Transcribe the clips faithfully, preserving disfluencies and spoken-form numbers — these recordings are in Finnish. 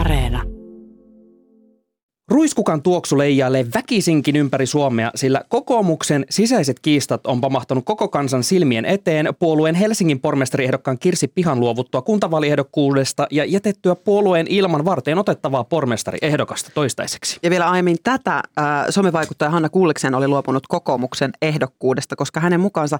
Areena. Ruiskukan tuoksu leijailee väkisinkin ympäri Suomea, sillä kokoomuksen sisäiset kiistat on pamahtanut koko kansan silmien eteen puolueen Helsingin pormestariehdokkaan Kirsi Pihan luovuttua kuntavaaliehdokkuudesta ja jätettyä puolueen ilman varteen otettavaa pormestariehdokasta toistaiseksi. Ja vielä aiemmin tätä äh, somevaikuttaja Hanna Gullichsen oli luopunut kokoomuksen ehdokkuudesta, koska hänen mukaansa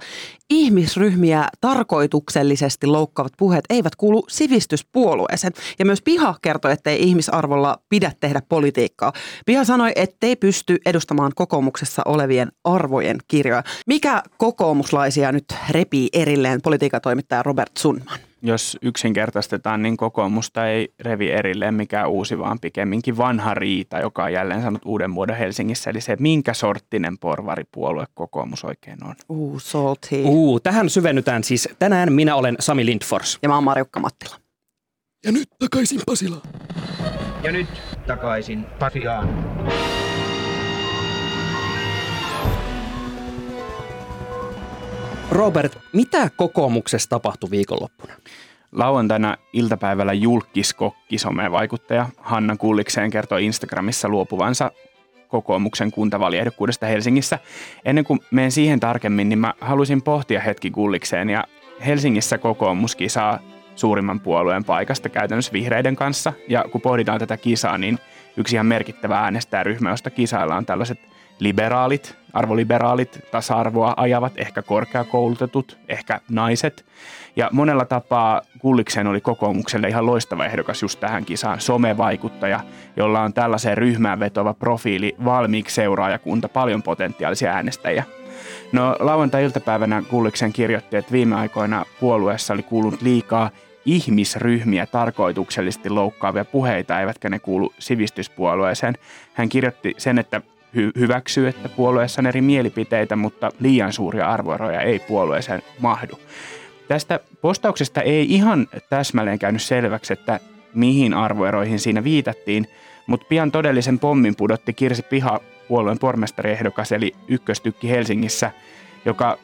ihmisryhmiä tarkoituksellisesti loukkaavat puheet eivät kuulu sivistyspuolueeseen. Ja myös Piha kertoi, ettei ihmisarvolla pidä tehdä politiikkaa. Piha sanoi, ettei pysty edustamaan kokoomuksessa olevien arvojen kirjoja. Mikä kokoomuslaisia nyt repii erilleen politiikan toimittaja Robert Sundman? Jos yksinkertaistetaan, niin kokoomusta ei revi erilleen mikään uusi, vaan pikemminkin vanha riita, joka on jälleen saanut uuden muodon Helsingissä. Eli se, minkä sorttinen porvaripuolue kokoomus oikein on. Uu, salty. Uu, tähän syvennytään siis. Tänään minä olen Sami Lindfors. Ja mä oon Marjukka Mattila. Ja nyt takaisin Pasilaan. Ja nyt takaisin Pasilaan. Robert, mitä kokoomuksessa tapahtui viikonloppuna? Lauantaina iltapäivällä julkiskokki somevaikuttaja Hanna Gullichsen kertoi Instagramissa luopuvansa kokoomuksen kuntavaaliehdokkuudesta Helsingissä. Ennen kuin menen siihen tarkemmin, niin mä halusin pohtia hetki Gullichsen, ja Helsingissä kokoomus kisaa suurimman puolueen paikasta käytännössä vihreiden kanssa. Ja kun pohditaan tätä kisaa, niin yksi ihan merkittävä äänestäjäryhmä, josta kisailla on tällaiset liberaalit, arvoliberaalit, tasa-arvoa ajavat, ehkä korkeakoulutetut, ehkä naiset. Ja monella tapaa Gullichsen oli kokoomukselle ihan loistava ehdokas just tähän kisaan, somevaikuttaja, jolla on tällaiseen ryhmään vetova profiili, valmiiksi seuraajakunta, paljon potentiaalisia äänestäjiä. No, lauantai-iltapäivänä Gullichsen kirjoitti, että viime aikoina puolueessa oli kuulunut liikaa ihmisryhmiä tarkoituksellisesti loukkaavia puheita, eivätkä ne kuulu sivistyspuolueeseen. Hän kirjoitti sen, että hy- hyväksyy, että puolueessa on eri mielipiteitä, mutta liian suuria arvoeroja ei puolueeseen mahdu. Tästä postauksesta ei ihan täsmälleen käynyt selväksi, että mihin arvoeroihin siinä viitattiin, mutta pian todellisen pommin pudotti Kirsi Piha, puolueen pormestariehdokas, eli ykköstykki Helsingissä, joka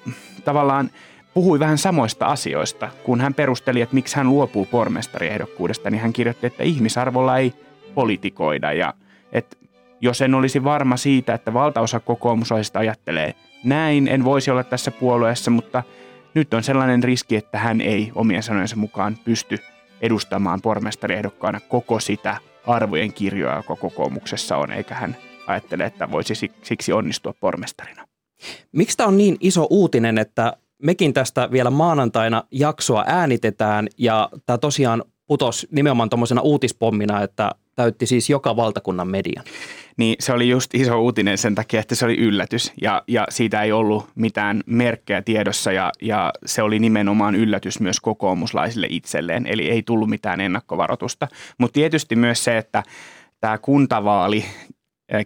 tavallaan puhui vähän samoista asioista. Kun hän perusteli, että miksi hän luopuu pormestariehdokkuudesta, niin hän kirjoitti, että ihmisarvolla ei politikoida. Ja että jos en olisi varma siitä, että valtaosa kokoomuslaisista ajattelee näin, en voisi olla tässä puolueessa, mutta nyt on sellainen riski, että hän ei omien sanojensa mukaan pysty edustamaan pormestariehdokkaana koko sitä arvojen kirjoa, joka kokoomuksessa on, eikä hän ajattelee, että voisi siksi onnistua pormestarina. Miksi tämä on niin iso uutinen, että mekin tästä vielä maanantaina jaksoa äänitetään, ja tämä tosiaan putosi nimenomaan tuommoisena uutispommina, että täytti siis joka valtakunnan median? Niin, se oli just iso uutinen sen takia, että se oli yllätys, ja, ja siitä ei ollut mitään merkkejä tiedossa, ja, ja se oli nimenomaan yllätys myös kokoomuslaisille itselleen, eli ei tullut mitään ennakkovaroitusta. Mutta tietysti myös se, että tämä kuntavaali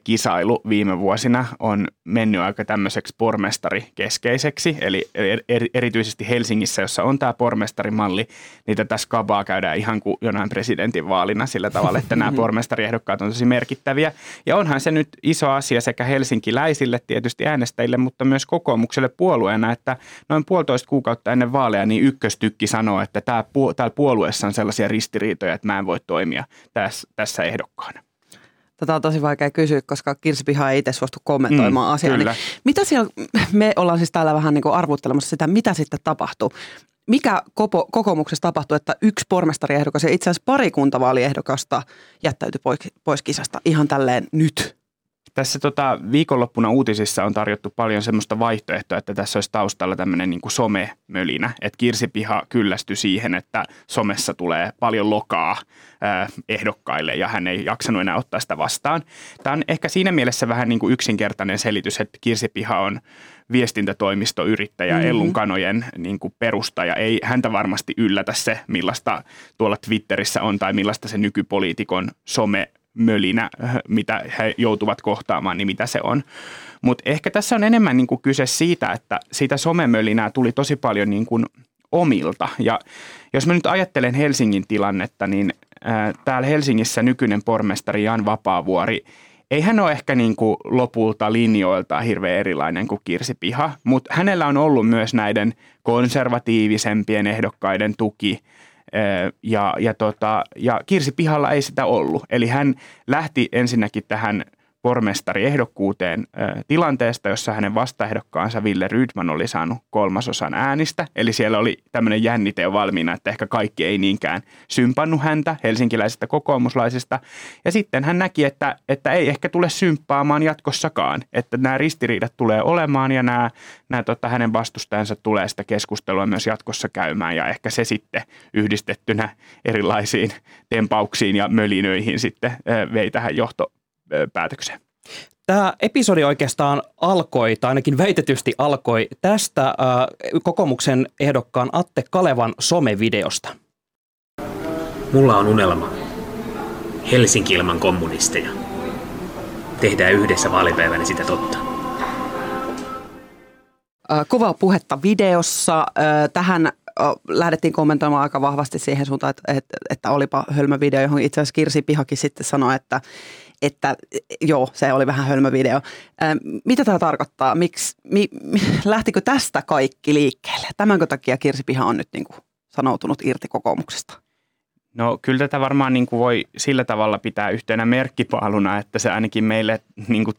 kisailu viime vuosina on mennyt aika tämmöiseksi pormestarikeskeiseksi, eli erityisesti Helsingissä, jossa on tämä pormestarimalli, niin tätä skabaa käydään ihan kuin jonain presidentinvaalina sillä tavalla, että nämä pormestariehdokkaat on tosi merkittäviä. Ja onhan se nyt iso asia sekä helsinkiläisille tietysti äänestäjille, mutta myös kokoomukselle puolueena, että noin puolitoista kuukautta ennen vaaleja niin ykköstykki sanoo, että tämä, täällä puolueessa on sellaisia ristiriitoja, että mä en voi toimia tässä, tässä ehdokkaana. Tätä on tosi vaikea kysyä, koska Kirsi Piha ei itse suostu kommentoimaan mm, asiaa. Niin mitä siellä, me ollaan siis täällä vähän niin kuin arvuttelemassa sitä, mitä sitten tapahtuu. Mikä kopo, kokoomuksessa tapahtui, että yksi pormestariehdokas ja itse asiassa pari kuntavaaliehdokasta jättäytyi pois, pois kisasta ihan tälleen nyt? Tässä tota, viikonloppuna uutisissa on tarjottu paljon semmoista vaihtoehtoa, että tässä olisi taustalla tämmöinen niin kuin somemölinä. Että Kirsi Piha kyllästyi siihen, että somessa tulee paljon lokaa äh, ehdokkaille, ja hän ei jaksanut enää ottaa sitä vastaan. Tämä on ehkä siinä mielessä vähän niin kuin yksinkertainen selitys, että Kirsi Piha on viestintätoimistoyrittäjä, mm-hmm. Ellun kanojen niin kuin perustaja. Ei häntä varmasti yllätä se, millaista tuolla Twitterissä on tai millaista se nykypoliitikon some mölinä, mitä he joutuvat kohtaamaan, niin mitä se on. Mutta ehkä tässä on enemmän niin kuin kyse siitä, että siitä somemölinää tuli tosi paljon niin kuin omilta. Ja jos mä nyt ajattelen Helsingin tilannetta, niin ää, täällä Helsingissä nykyinen pormestari Jan Vapaavuori, ei hän ole ehkä niin kuin lopulta linjoilta hirveän erilainen kuin Kirsi Piha, mutta hänellä on ollut myös näiden konservatiivisempien ehdokkaiden tuki. Ja, ja, tota, ja Kirsi Pihalla ei sitä ollut. Eli hän lähti ensinnäkin tähän pormestariehdokkuuteen tilanteesta, jossa hänen vastaehdokkaansa Ville Rydman oli saanut kolmasosan äänistä. Eli siellä oli tämmöinen jännite valmiina, että ehkä kaikki ei niinkään sympannut häntä helsinkiläisistä kokoomuslaisista. Ja sitten hän näki, että, että ei ehkä tule symppaamaan jatkossakaan, että nämä ristiriidat tulee olemaan ja nämä, nämä tota, hänen vastustajansa tulee sitä keskustelua myös jatkossa käymään. Ja ehkä se sitten yhdistettynä erilaisiin tempauksiin ja mölinöihin sitten vei tähän johto. Päätökseen. Tämä episodi oikeastaan alkoi, tai ainakin väitetysti alkoi, tästä äh, kokoomuksen ehdokkaan Atte Kalevan somevideosta. Mulla on unelma. Helsinki ilman kommunisteja. Tehdään yhdessä vaalipäivänä sitä totta. Äh, kovaa puhetta videossa. Äh, tähän lähdettiin kommentoimaan aika vahvasti siihen suuntaan, että, että, että olipa hölmö video, johon itse asiassa Kirsi Pihakin sitten sanoi, että että joo, se oli vähän hölmö video. Ähm, mitä tämä tarkoittaa? Miks, mi, mi, lähtikö tästä kaikki liikkeelle? Tämänkö takia Kirsi Piha on nyt niin kuin sanoutunut irti kokoomuksesta? No kyllä tätä varmaan niin kuin voi sillä tavalla pitää yhtenä merkkipaaluna, että se ainakin meille niin kuin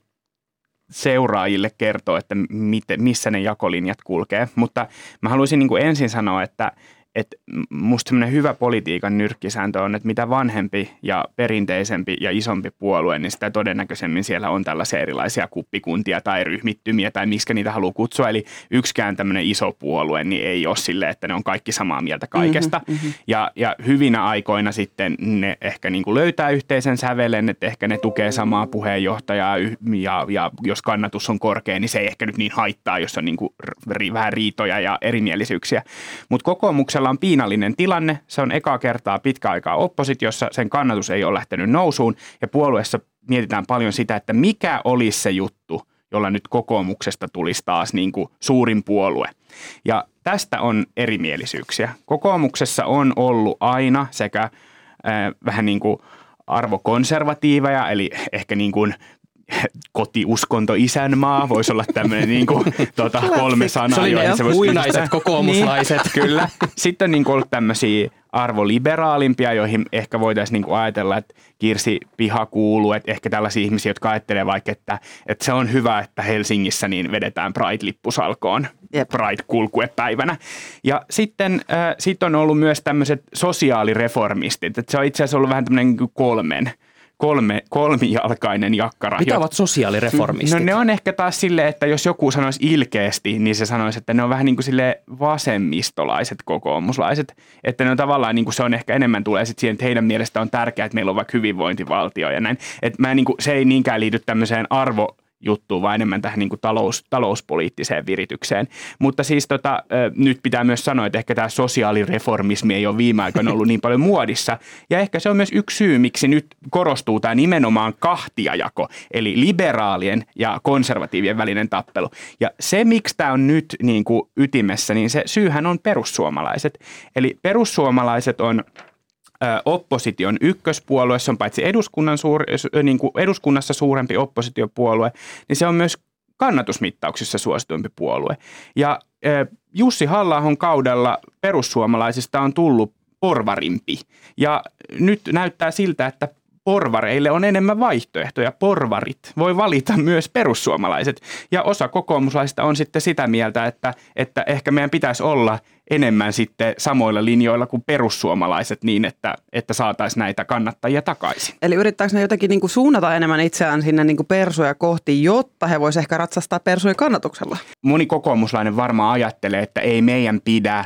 seuraajille kertoo, että miten, missä ne jakolinjat kulkee. Mutta mä haluaisin niin kuin ensin sanoa, että että musta semmoinen hyvä politiikan nyrkkisääntö on, että mitä vanhempi ja perinteisempi ja isompi puolue, niin sitä todennäköisemmin siellä on tällaisia erilaisia kuppikuntia tai ryhmittymiä tai miksi niitä haluaa kutsua. Eli yksikään tämmöinen iso puolue niin ei ole silleen, että ne on kaikki samaa mieltä kaikesta. Mm-hmm, mm-hmm. Ja, ja hyvinä aikoina sitten ne ehkä niin kuin löytää yhteisen sävelen, että ehkä ne tukee samaa puheenjohtajaa ja, ja jos kannatus on korkea, niin se ei ehkä nyt niin haittaa, jos on niin kuin ri, vähän riitoja ja erimielisyyksiä. Mutta kokoomuksella on piinallinen tilanne. Se on ekaa kertaa pitkä aikaa oppositiossa. Sen kannatus ei ole lähtenyt nousuun ja puolueessa mietitään paljon sitä, että mikä olisi se juttu, jolla nyt kokoomuksesta tulisi taas niin kuin suurin puolue. Ja tästä on erimielisyyksiä. Kokoomuksessa on ollut aina sekä äh, vähän niin kuin arvokonservatiiveja, eli ehkä niin kuin kotiuskonto isänmaa, voisi olla tämmöinen niin kuin, tuota, kolme sanaa. Se oli ne huinaiset kokoomuslaiset. Niin. Kyllä. Sitten on niin ollut tämmöisiä arvoliberaalimpia, joihin ehkä voitaisiin niin ajatella, että Kirsi Piha kuuluu, että ehkä tällaisia ihmisiä, jotka ajattelee vaikka, että, että se on hyvä, että Helsingissä niin vedetään Pride-lippusalkoon Pride-kulkuepäivänä. Ja sitten äh, sit on ollut myös tämmöiset sosiaalireformistit, että se on itse asiassa ollut vähän tämmöinen kolmen Kolme, kolmijalkainen jakkara. Mitä ovat sosiaalireformistit? No ne on ehkä taas silleen, että jos joku sanoisi ilkeästi, niin se sanoisi, että ne on vähän niin kuin silleen vasemmistolaiset kokoomuslaiset. Että ne on tavallaan niin kuin se on ehkä enemmän tulee sitten siihen, että heidän mielestään on tärkeää, että meillä on vaikka hyvinvointivaltio ja näin. Että mä niin kuin, se ei niinkään liity tämmöiseen arvojuttuun, vaan enemmän tähän niin kuin talous, talouspoliittiseen viritykseen. Mutta siis tota, nyt pitää myös sanoa, että ehkä tämä sosiaalireformismi ei ole viime aikoina ollut niin paljon muodissa. Ja ehkä se on myös yksi syy, miksi nyt korostuu tämä nimenomaan kahtiajako, eli liberaalien ja konservatiivien välinen tappelu. Ja se, miksi tämä on nyt niin kuin ytimessä, niin se syyhän on perussuomalaiset. Eli perussuomalaiset on opposition ykköspuolue, se on paitsi eduskunnan suur, niin kuin eduskunnassa suurempi oppositiopuolue, niin se on myös kannatusmittauksissa suosituimpi puolue. Ja Jussi Halla-ahon kaudella perussuomalaisista on tullut porvarimpi ja nyt näyttää siltä, että porvareille on enemmän vaihtoehtoja. Porvarit voi valita myös perussuomalaiset. Ja osa kokoomuslaisista on sitten sitä mieltä, että, että ehkä meidän pitäisi olla enemmän sitten samoilla linjoilla kuin perussuomalaiset niin, että, että saataisiin näitä kannattajia takaisin. Eli yrittääkö ne jotenkin niin kuin suunnata enemmän itseään sinne niin kuin persuja kohti, jotta he voisivat ehkä ratsastaa persujen kannatuksella? Moni kokoomuslainen varmaan ajattelee, että ei meidän pidä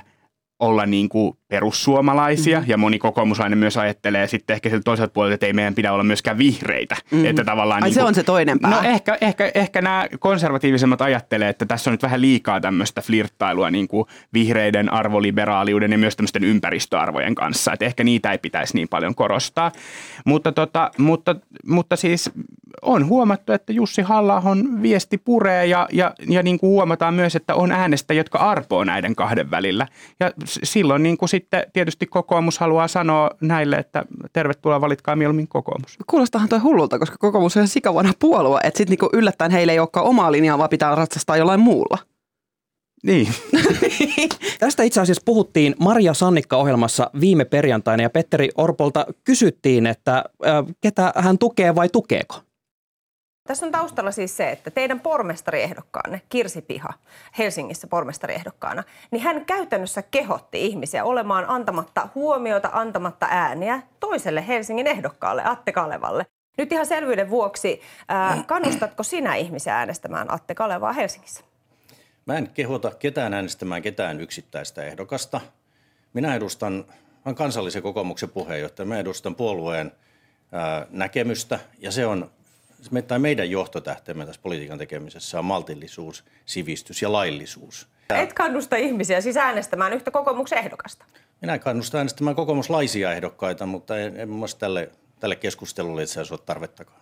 olla niin kuin perussuomalaisia, mm-hmm. ja moni kokoomuslainen myös ajattelee sitten ehkä sieltä toiselta puolelta, että ei meidän pidä olla myöskään vihreitä. Mm-hmm. Että tavallaan Ai niin se kuin, on se toinen pää. No ehkä, ehkä, ehkä nämä konservatiivisemmat ajattelee, että tässä on nyt vähän liikaa tämmöistä flirttailua niin kuin vihreiden arvoliberaaliuden ja myös tämmöisten ympäristöarvojen kanssa. Että ehkä niitä ei pitäisi niin paljon korostaa. Mutta, tota, mutta, mutta siis on huomattu, että Jussi Halla-ahon viesti puree ja, ja, ja niin kuin huomataan myös, että on äänestäjiä, jotka arpoo näiden kahden välillä. Ja silloin niin kuin sitten tietysti kokoomus haluaa sanoa näille, että tervetuloa, valitkaa mieluummin kokoomus. Kuulostaahan toi hullulta, koska kokoomus on ihan sikavana puolue, että sitten niin yllättäen heille ei olekaan omaa linjaa, vaan pitää ratsastaa jollain muulla. Niin. Tästä itse asiassa puhuttiin Marja Sannikka-ohjelmassa viime perjantaina ja Petteri Orpolta kysyttiin, että äh, ketä hän tukee vai tukeeko? Tässä on taustalla siis se, että teidän pormestariehdokkaanne, Kirsi Piha, Helsingissä pormestariehdokkaana, niin hän käytännössä kehotti ihmisiä olemaan antamatta huomiota, antamatta ääniä toiselle Helsingin ehdokkaalle, Atte Kalevalle. Nyt ihan selvyyden vuoksi, äh, kannustatko sinä ihmisiä äänestämään Atte Kalevaa Helsingissä? Mä en kehota ketään äänestämään ketään yksittäistä ehdokasta. Minä edustan, olen kansallisen kokoomuksen puheenjohtaja, mä edustan puolueen ää, näkemystä ja se on, tai meidän johtotähtemme tässä politiikan tekemisessä on maltillisuus, sivistys ja laillisuus. Et kannusta ihmisiä siis äänestämään yhtä kokoomuksen ehdokasta? Minä kannustan äänestämään kokoomuslaisia ehdokkaita, mutta en muassa tälle, tälle keskustelulle itse asiassa ole tarvettakaan.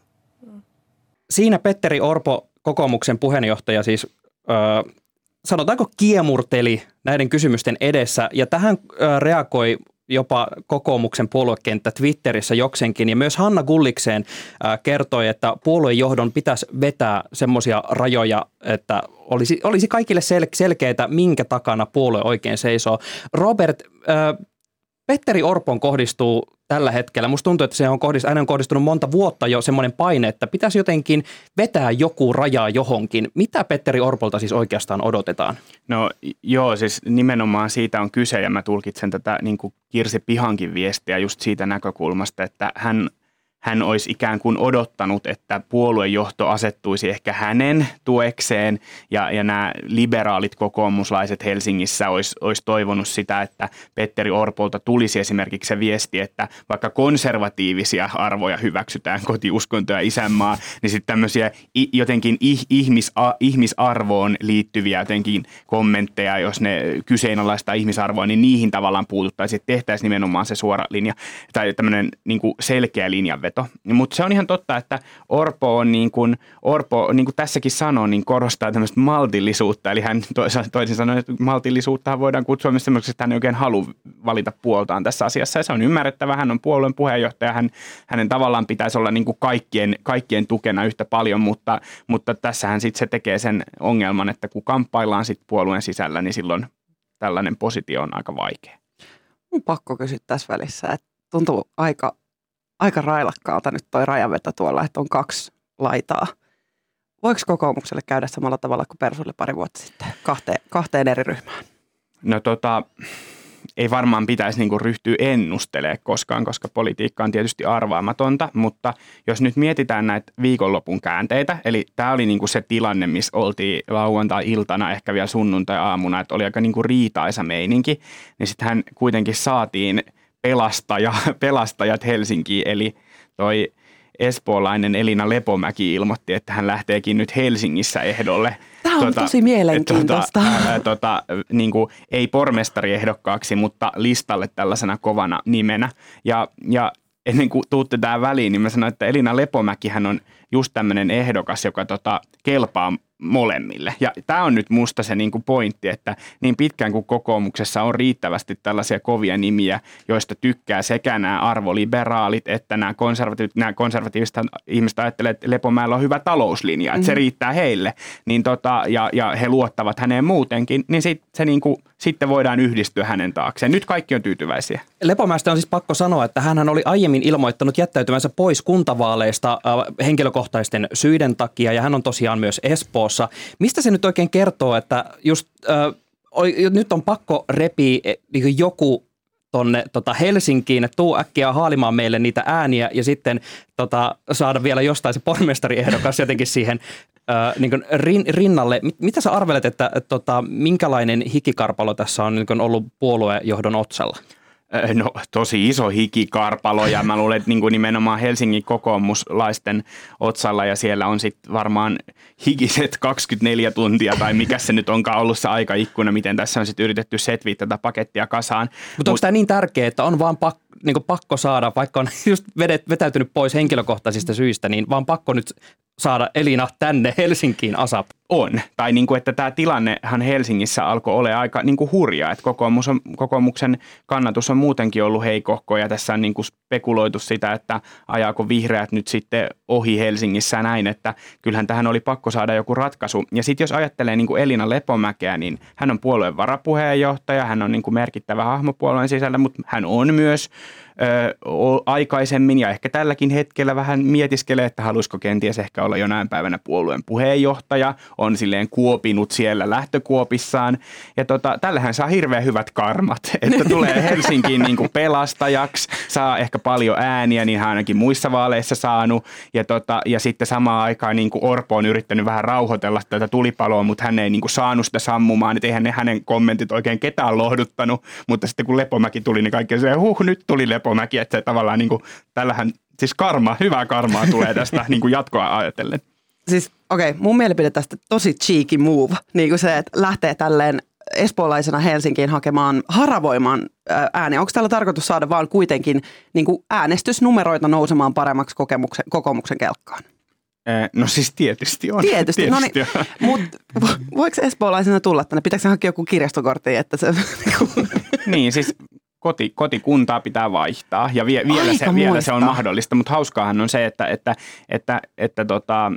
Siinä Petteri Orpo, kokoomuksen puheenjohtaja siis... Öö, sanotaanko kiemurteli näiden kysymysten edessä, ja tähän reagoi jopa kokoomuksen puoluekenttä Twitterissä jokseenkin, ja myös Hanna Gullichsen kertoi, että puoluejohdon pitäisi vetää semmoisia rajoja, että olisi, olisi kaikille sel- selkeää, minkä takana puolue oikein seisoo. Robert, äh, Petteri Orpon kohdistuu tällä hetkellä, musta tuntuu, että se on kohdistunut, aina on kohdistunut monta vuotta jo semmoinen paine, että pitäisi jotenkin vetää joku raja johonkin. Mitä Petteri Orpolta siis oikeastaan odotetaan? No joo, siis nimenomaan siitä on kyse ja mä tulkitsen tätä niin kuin Kirsi Pihankin viestiä just siitä näkökulmasta, että hän, hän olisi ikään kuin odottanut, että puoluejohto asettuisi ehkä hänen tuekseen ja, ja nämä liberaalit kokoomuslaiset Helsingissä olisi, olisi toivonut sitä, että Petteri Orpolta tulisi esimerkiksi se viesti, että vaikka konservatiivisia arvoja hyväksytään, kotiuskonto ja isänmaa, niin sitten tämmöisiä jotenkin ihmisa, ihmisarvoon liittyviä jotenkin kommentteja, jos ne kyseenalaistaa ihmisarvoa, niin niihin tavallaan puututtaisiin, että tehtäisiin nimenomaan se suora linja tai tämmöinen niin kuin selkeä linjanveto. Mutta se on ihan totta, että Orpo on niin kuin, Orpo, niin kuin tässäkin sanoo, niin korostaa tämmöistä maltillisuutta. Eli hän toisin sanoen, että maltillisuuttahan voidaan kutsua myös semmoiseksi, että hän ei oikein halua valita puoltaan tässä asiassa. Ja se on ymmärrettävä, hän on puolueen puheenjohtaja, hän, hänen tavallaan pitäisi olla niin kuin kaikkien, kaikkien tukena yhtä paljon, mutta, mutta tässähän sitten se tekee sen ongelman, että kun kamppaillaan sit puolueen sisällä, niin silloin tällainen positio on aika vaikea. On pakko kysyä tässä välissä, että tuntuu aika... Aika railakkaalta nyt toi rajanveto tuolla, että on kaksi laitaa. Voiko kokoomukselle käydä samalla tavalla kuin persuille pari vuotta sitten kahteen, kahteen eri ryhmään? No tota, ei varmaan pitäisi niinku ryhtyä ennustelemaan koskaan, koska politiikka on tietysti arvaamatonta, mutta jos nyt mietitään näitä viikonlopun käänteitä, eli tämä oli niinku se tilanne, missä oltiin lauantai-iltana, ehkä vielä sunnuntai-aamuna, että oli aika niinku riitaisa meininki, niin sittenhän kuitenkin saatiin Pelastaja, pelastajat Helsinkiin, eli toi espoolainen Elina Lepomäki ilmoitti, että hän lähteekin nyt Helsingissä ehdolle. Tämä on tota, tosi mielenkiintoista. Tota, ää, tota, niin kuin, ei pormestariehdokkaaksi, mutta listalle tällaisena kovana nimenä. Ja, ja ennen kuin tuutte tähän väliin, niin mä sanoin, että Elina Lepomäki hän on just tämmöinen ehdokas, joka tota, kelpaa molemmille. Ja tämä on nyt musta se niinku pointti, että niin pitkään kuin kokoomuksessa on riittävästi tällaisia kovia nimiä, joista tykkää sekä nämä arvoliberaalit, että nämä, konservati- nämä konservatiiviset ihmiset ajattelee, että Lepomäellä on hyvä talouslinja, että mm-hmm. se riittää heille, niin tota, ja, ja he luottavat häneen muutenkin, niin sit, se niinku, sitten voidaan yhdistyä hänen taakseen. Nyt kaikki on tyytyväisiä. Lepomäestä on siis pakko sanoa, että hänhän oli aiemmin ilmoittanut jättäytymänsä pois kuntavaaleista äh, henkilökohtaisten syiden takia, ja hän on tosiaan myös Espoo. Mistä se nyt oikein kertoo, että just, äh, nyt on pakko repiä niin joku tuonne tota Helsinkiin, että tuu äkkiä haalimaan meille niitä ääniä ja sitten tota, saada vielä jostain se pormestariehdokas jotenkin siihen äh, niin rin, rinnalle. Mitä sä arvelet, että tota, minkälainen hikikarpalo tässä on niin ollut puoluejohdon otsalla? No tosi iso hikikarpalo ja mä luulen, että niin kuin nimenomaan Helsingin kokoomuslaisten otsalla ja siellä on sitten varmaan hikiset kaksikymmentäneljä tuntia tai mikä se nyt onkaan ollut se aikaikkuna, miten tässä on sitten yritetty setviä tätä pakettia kasaan. Mutta onko Mut, tämä niin tärkeää, että on vaan pakko, niin kuin pakko saada, vaikka on just vedet, vetäytynyt pois henkilökohtaisista syistä, niin vaan pakko nyt saada Elina tänne Helsinkiin ASAP. On. Tai niin kuin, että tämä tilannehan Helsingissä alkoi olla aika niin kuin hurjaa, että kokoomus on, kokoomuksen kannatus on muutenkin ollut heikohkoa ja tässä on niin kuin spekuloitu sitä, että ajaako vihreät nyt sitten ohi Helsingissä näin, että kyllähän tähän oli pakko saada joku ratkaisu. Ja sitten jos ajattelee niin kuin Elina Lepomäkeä, niin hän on puolueen varapuheenjohtaja, hän on niin kuin merkittävä hahmo puolueen sisällä, mutta hän on myös ö, aikaisemmin ja ehkä tälläkin hetkellä vähän mietiskelee, että haluaisiko kenties ehkä olla jonain päivänä puolueen puheenjohtaja, on silleen kuopinut siellä lähtökuopissaan. Ja tota, tällähän saa hirveän hyvät karmat, että tulee Helsinkiin niin kuin pelastajaksi, saa ehkä paljon ääniä, niin hän ainakin muissa vaaleissa saanut. Ja, tota, ja sitten samaan aikaan niin kuin Orpo on yrittänyt vähän rauhoitella tätä tulipaloa, mutta hän ei niin kuin saanut sitä sammumaan, että eihän ne hänen kommentit oikein ketään lohduttanut. Mutta sitten kun Lepomäki tuli, niin kaikki se, huh, nyt tuli Lepomäki, että se tavallaan niin kuin, tällähän siis karma, hyvää karmaa tulee tästä niin kuin jatkoa ajatellen. Siis okei, okay, mun mielipide tästä tosi cheeky move, niin kuin se, että lähtee tälleen espoolaisena Helsinkiin hakemaan, haravoimaan ääniä. Onko täällä tarkoitus saada vaan kuitenkin niin kuin äänestysnumeroita nousemaan paremmaksi kokemuksen, kokoomuksen kelkkaan? No siis tietysti on. Tietysti, tietysti no niin. Mutta voiko espoolaisena tulla tänne? Pitääkö se hakea joku kirjastokortti, että se... Niin siis... Koti, kotikuntaa pitää vaihtaa ja vie, vielä, se, vielä se on mahdollista, mutta hauskaahan on se, että, että, että, että tota,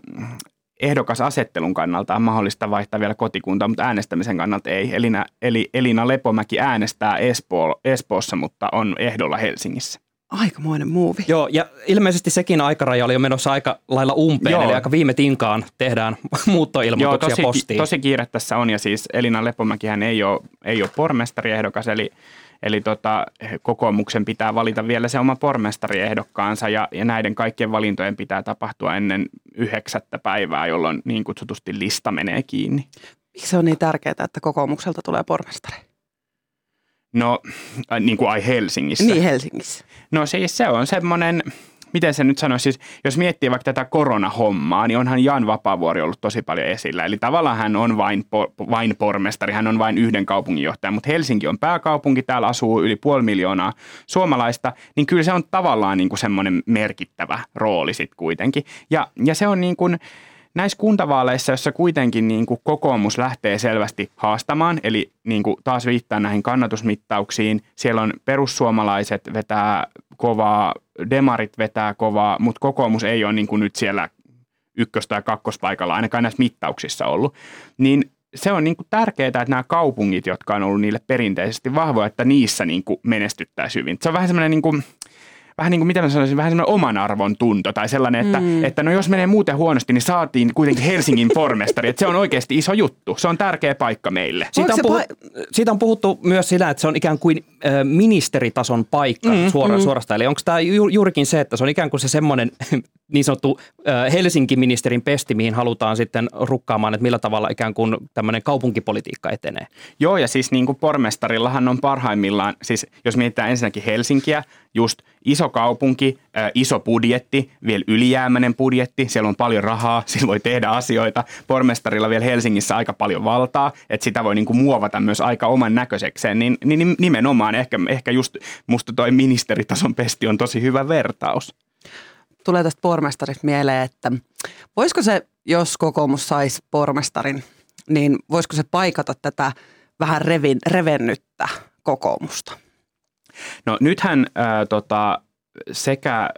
ehdokasasettelun kannalta on mahdollista vaihtaa vielä kotikuntaa, mutta äänestämisen kannalta ei. Elina, eli Elina Lepomäki äänestää Espoo, Espoossa, mutta on ehdolla Helsingissä. Aikamoinen muuvi. Joo, ja ilmeisesti sekin aikaraja oli jo menossa aika lailla umpeen, Joo. Eli aika viime tinkaan tehdään muuttoilmoituksia Joo, tosi, postiin. Joo, tosi kiire tässä on, ja siis Elina Lepomäkihän ei ole, ei ole pormestariehdokas, eli Eli tota, kokoomuksen pitää valita vielä se oma pormestariehdokkaansa ja, ja näiden kaikkien valintojen pitää tapahtua ennen yhdeksättä päivää, jolloin niin kutsutusti lista menee kiinni. Miksi se on niin tärkeää, että kokoomukselta tulee pormestari? No, niin kuin ai Helsingissä. Niin, Helsingissä. No siis se on semmoinen... Miten se nyt sanoisi, siis jos miettii vaikka tätä koronahommaa, niin onhan Jan Vapaavuori ollut tosi paljon esillä. Eli tavallaan hän on vain, por- vain pormestari, hän on vain yhden kaupunginjohtaja, mutta Helsinki on pääkaupunki, täällä asuu yli puoli miljoonaa suomalaista, niin kyllä se on tavallaan niin kuin semmoinen merkittävä rooli sitten kuitenkin. Ja, ja se on niin kuin... Näissä kuntavaaleissa, jossa kuitenkin niin kuin kokoomus lähtee selvästi haastamaan, eli niin kuin taas viittaa näihin kannatusmittauksiin, siellä on perussuomalaiset vetää kovaa, demarit vetää kovaa, mutta kokoomus ei ole niin kuin nyt siellä ykkös- tai kakkospaikalla, ainakaan näissä mittauksissa ollut, niin se on niin kuin tärkeää, että nämä kaupungit, jotka on ollut niille perinteisesti vahvoja, että niissä niin kuin menestyttäisiin hyvin. Se on vähän semmoinen... Niin kuin Vähän niin kuin, mitä mä sanoisin, vähän semmoinen oman arvon tunto tai sellainen, että, mm. että no jos menee muuten huonosti, niin saatiin kuitenkin Helsingin pormestari. Että se on oikeasti iso juttu. Se on tärkeä paikka meille. Siitä on, puhut- pa- siitä on puhuttu myös sillä, että se on ikään kuin äh, ministeritason paikka mm, suora- mm. suorastaan. Eli onko tämä ju- juurikin se, että se on ikään kuin se semmoinen niin sanottu äh, Helsinki-ministerin pesti, mihin halutaan sitten rukkaamaan, että millä tavalla ikään kuin tämmöinen kaupunkipolitiikka etenee? Joo, ja siis niin kuin pormestarillahan on parhaimmillaan, siis jos mietitään ensinnäkin Helsinkiä, just iso kaupunki, iso budjetti, vielä ylijäämäinen budjetti, siellä on paljon rahaa, sillä voi tehdä asioita. Pormestarilla vielä Helsingissä aika paljon valtaa, että sitä voi niinku muovata myös aika oman näköisekseen. Niin, niin nimenomaan ehkä, ehkä just musta toi ministeritason pesti on tosi hyvä vertaus. Tulee tästä pormestarista mieleen, että voisiko se, jos kokoomus saisi pormestarin, niin voisiko se paikata tätä vähän revin, revennyttä kokoomusta? No nythän äh, tota, sekä äh,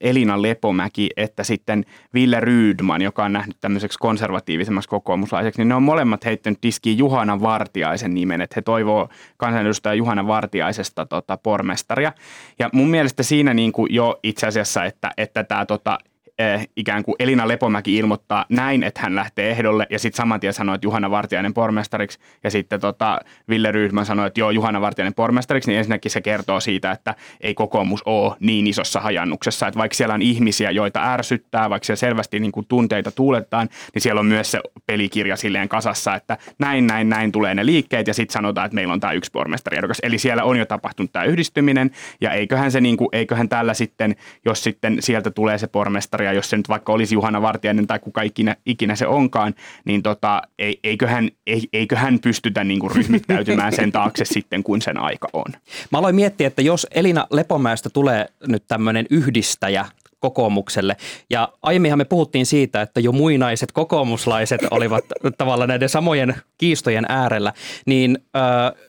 Elina Lepomäki että sitten Ville Rydman, joka on nähnyt tämmöiseksi konservatiivisemmaksi kokoomuslaiseksi, niin ne on molemmat heittänyt diskiin Juhana Vartiaisen nimen, että he toivoo kansanedustaja Juhana Vartiaisesta tota, pormestaria. Ja mun mielestä siinä niin kuin jo itse asiassa, että, että tämä tota, äh, ikään kuin Elina Lepomäki ilmoittaa näin, että hän lähtee ehdolle ja sitten saman tien sanoo, että Juhana Vartiainen pormestariksi ja sitten tota, Ville Rydman sanoi, että joo, Juhana Vartiainen pormestariksi, niin ensinnäkin se kertoo siitä, että ei kokoomus ole niin isossa hajannuksessa, että vaikka siellä on ihmisiä, joita ärsyttää, vaikka siellä selvästi niin kuin tunteita tuuletetaan, niin siellä on myös se pelikirja silleen kasassa, että näin, näin, näin tulee ne liikkeet ja sitten sanotaan, että meillä on tämä yksi pormestariehdokas. Eli siellä on jo tapahtunut tämä yhdistyminen ja eiköhän se niin kuin, eiköhän tällä sitten, jos sitten sieltä tulee se pormestari ja jos se nyt vaikka olisi Juhana Vartiainen tai kuka ikinä, ikinä se onkaan, niin tota, eiköhän, eiköhän pystytä niin kuin ryhmittäytymään sen taakse sitten, kun sen aika on. Mä aloin miettiä, että jos Elina Lepomäestä tulee nyt tämmöinen yhdistäjä kokoomukselle. Ja aiemminhan me puhuttiin siitä, että jo muinaiset kokoomuslaiset olivat tavallaan näiden samojen kiistojen äärellä, niin öö,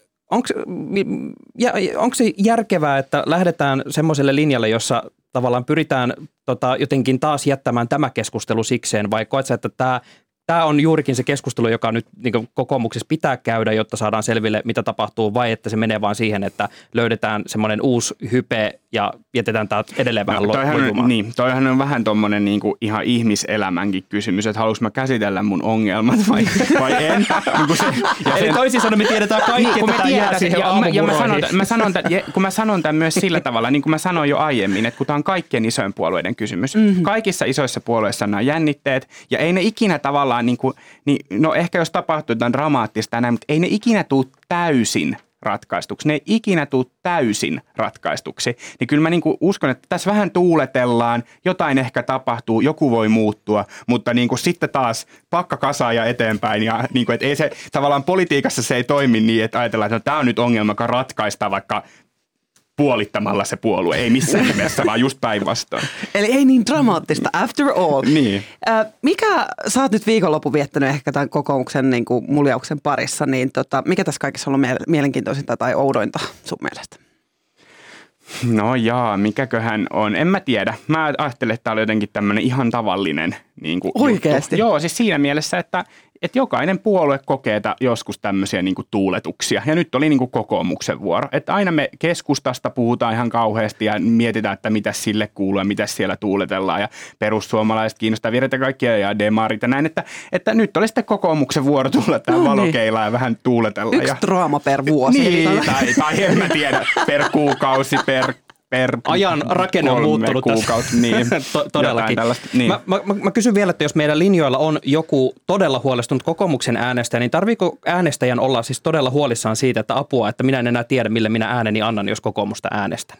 onko se järkevää, että lähdetään semmoiselle linjalle, jossa tavallaan pyritään tota, jotenkin taas jättämään tämä keskustelu sikseen, vai koetko, että tämä, tämä on juurikin se keskustelu, joka nyt niin kokoomuksessa pitää käydä, jotta saadaan selville, mitä tapahtuu, vai että se menee vaan siihen, että löydetään semmoinen uusi hype ja jätetään tämä edelleen vähän no, loijumaan? Niin, toihan on vähän tommoinen niin kuin ihan ihmiselämänkin kysymys, että haluanko mä käsitellä mun ongelmat vai, vai en? niin se, Eli sen... toisin sanoen me tiedetään kaikki, niin, että tämä jää siihen aamupuroihin. Kun mä sanon tämän myös sillä tavalla, niin kuin mä sanoin jo aiemmin, että kun tämä on kaikkien isojen puolueiden kysymys. Mm-hmm. Kaikissa isoissa puolueissa nämä jännitteet, ja ei ne ikinä tavallaan, niin kuin, niin, no ehkä jos tapahtuu jotain dramaattista näin, mutta ei ne ikinä tule täysin ratkaistuksi. Ne ei ikinä tule täysin ratkaistuksi. Niin kyllä mä niin kuin uskon, että tässä vähän tuuletellaan, jotain ehkä tapahtuu, joku voi muuttua, mutta niin kuin sitten taas pakka kasaa ja eteenpäin. Ja niin kuin, että ei se, tavallaan politiikassa se ei toimi niin, että ajatellaan, että no, tämä on nyt ongelma, joka ratkaistaan vaikka puolittamalla se puolue. Ei missään nimessä, vaan just päinvastoin. Eli ei niin dramaattista, after all. Niin. Mikä, sä oot nyt viikonloppu viettänyt ehkä tämän kokouksen niin kuin muljauksen parissa, niin tota, mikä tässä kaikessa on ollut mielenkiintoisinta tai oudointa sun mielestä? No jaa, mikäköhän on? En mä tiedä. Mä ajattelen, että tää oli jotenkin tämmöinen ihan tavallinen niin kuin oikeasti? Juttu. Joo, siis siinä mielessä, että että jokainen puolue kokee joskus tämmöisiä niinku tuuletuksia. Ja nyt oli niinku kokoomuksen vuoro. Että aina me keskustasta puhutaan ihan kauheasti ja mietitään, että mitä sille kuuluu ja mitä siellä tuuletellaan. Ja perussuomalaiset kiinnostaa viedä kaikkia ja demarit ja näin. Että, että nyt oli sitten kokoomuksen vuoro tulla tähän valokeilaan ja vähän tuuletella. Yksi ja draama per vuosi. Niin, tai, tai en mä tiedä, per kuukausi, per Per ajan rakenne on muuttunut kuukautta. Niin, todellakin. Niin. Mä, mä, mä kysyn vielä, että jos meidän linjoilla on joku todella huolestunut kokoomuksen äänestäjä, niin tarviiko äänestäjän olla siis todella huolissaan siitä, että apua, että minä en enää tiedä, millä minä ääneni annan, jos kokoomusta äänestän?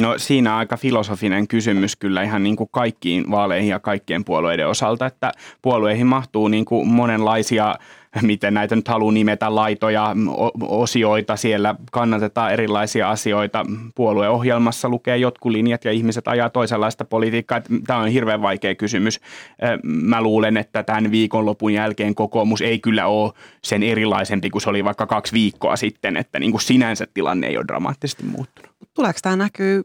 No siinä aika filosofinen kysymys kyllä ihan niin kuin kaikkiin vaaleihin ja kaikkien puolueiden osalta, että puolueihin mahtuu niin kuin monenlaisia, miten näitä nyt haluaa nimetä, laitoja, osioita, siellä kannatetaan erilaisia asioita. Puolueohjelmassa lukee jotkut linjat ja ihmiset ajaa toisenlaista politiikkaa. Tämä on hirveän vaikea kysymys. Mä luulen, että tämän viikonlopun jälkeen kokoomus ei kyllä ole sen erilaisempi kuin se oli vaikka kaksi viikkoa sitten, että niin kuin sinänsä tilanne ei ole dramaattisesti muuttunut. Tuleeko tämä näkyy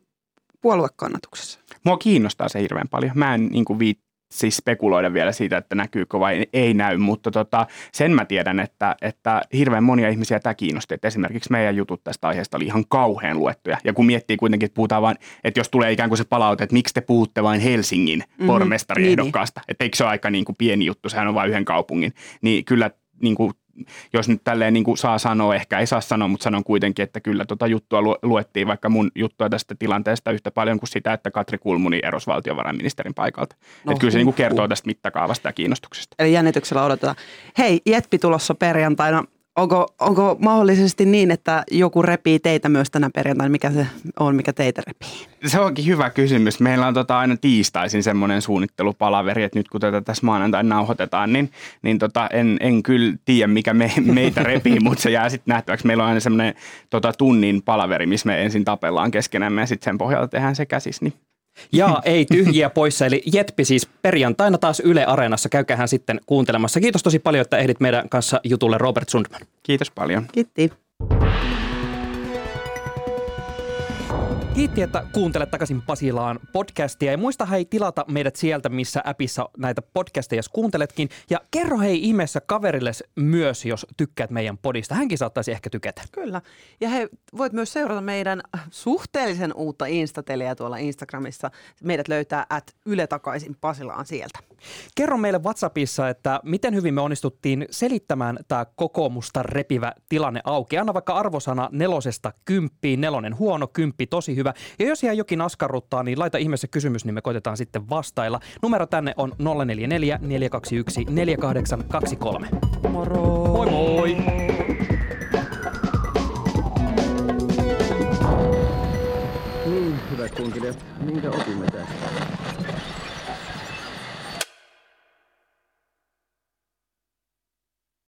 puoluekannatuksessa? Mua kiinnostaa se hirveän paljon. Mä en niin kuin viittaa. Siis spekuloida vielä siitä, että näkyykö vai ei näy, mutta tota, sen mä tiedän, että, että hirveän monia ihmisiä tämä kiinnosti. Että esimerkiksi meidän jutut tästä aiheesta oli ihan kauhean luettuja. Ja kun miettii kuitenkin, että puhutaan vaan, että jos tulee ikään kuin se palaute, että miksi te puhutte vain Helsingin mm-hmm. pormestariehdokkaasta, niin, niin. Että eikö se ole aika niin kuin pieni juttu, sehän on vain yhden kaupungin, niin kyllä niin kuin, jos nyt tälleen niin kuin saa sanoa, ehkä ei saa sanoa, mutta sanon kuitenkin, että kyllä tota juttua luettiin, vaikka mun juttua tästä tilanteesta yhtä paljon kuin sitä, että Katri Kulmuni erosi valtiovarainministerin paikalta. No, että kyllä se niin kuin kertoo tästä mittakaavasta ja kiinnostuksesta. Eli jännityksellä odotetaan. Hei, Jetpi tulossa perjantaina. Onko, onko mahdollisesti niin, että joku repii teitä myös tänä perjantaina? Mikä se on, mikä teitä repii? Se onkin hyvä kysymys. Meillä on tota aina tiistaisin semmoinen suunnittelupalaveri, että nyt kun tätä tässä maanantain nauhoitetaan, niin, niin tota en, en kyllä tiedä, mikä me, meitä repii, mutta se jää sitten nähtäväksi. Meillä on aina semmoinen tota tunnin palaveri, missä me ensin tapellaan keskenämme ja sitten sen pohjalta tehdään se käsis, niin. Jaa, ei tyhjiä poissa. Eli Jetpi siis perjantaina taas Yle Areenassa. Käykäähän sitten kuuntelemassa. Kiitos tosi paljon, että ehdit meidän kanssa jutulle, Robert Sundman. Kiitos paljon. Kiitti. Kiitti, että kuuntelet Takaisin Pasilaan podcastia. Ja muista hei tilata meidät sieltä, missä appissa näitä podcasteja kuunteletkin. Ja kerro hei ihmeessä kaverilles myös, jos tykkäät meidän podista. Hänkin saattaisi ehkä tykätä. Kyllä. Ja hei, voit myös seurata meidän suhteellisen uutta instateliä tuolla Instagramissa. Meidät löytää at Yle Takaisin Pasilaan sieltä. Kerro meille WhatsAppissa, että miten hyvin me onnistuttiin selittämään tämä kokoomusta repivä tilanne auki. Anna vaikka arvosana nelosesta kymppiin, nelonen huono, kymppi tosi hyvä. Ja jos jää jokin askarruttaa, niin laita ihmeessä kysymys, niin me koitetaan sitten vastailla. Numero tänne on nolla neljä neljä neljä kaksi yksi neljä kahdeksan kaksi kolme. Moro! Moi moi! Niin, hyvät kunkilijat, minkä opimme tästä?